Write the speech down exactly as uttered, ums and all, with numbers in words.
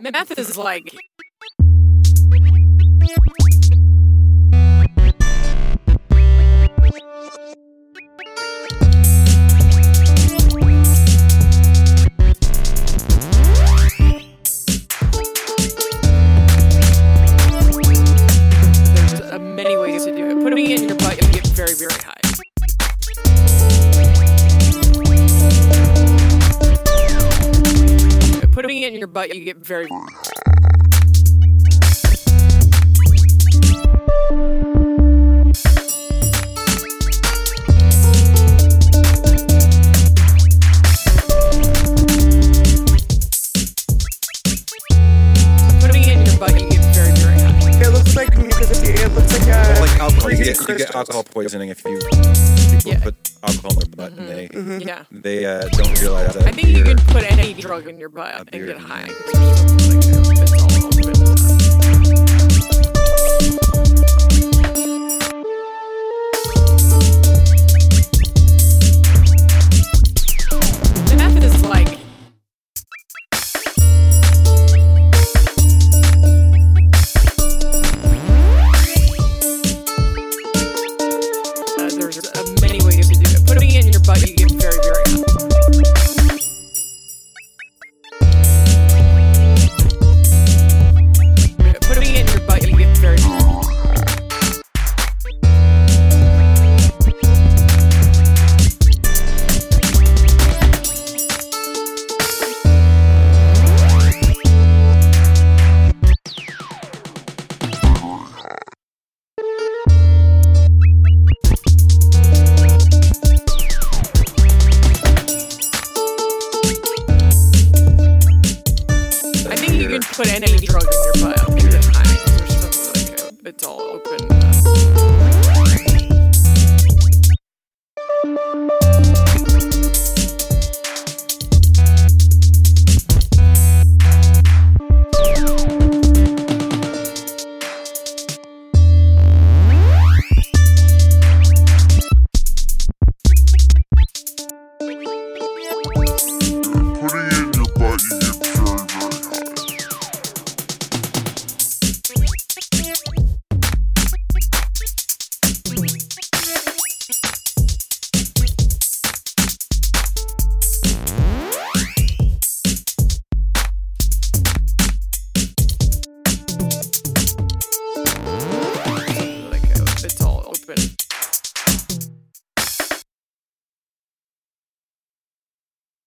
meth is like... There's uh, many ways to do it. Putting it in your butt, you'll get very, very high. Putting it in your butt, you get very... You get alcohol poisoning if you people yeah. put alcohol in their butt mm-hmm. and they mm-hmm. yeah. they uh, don't realize that. I think beer, you can put any drug in your butt and get high. The method is like. It's all open.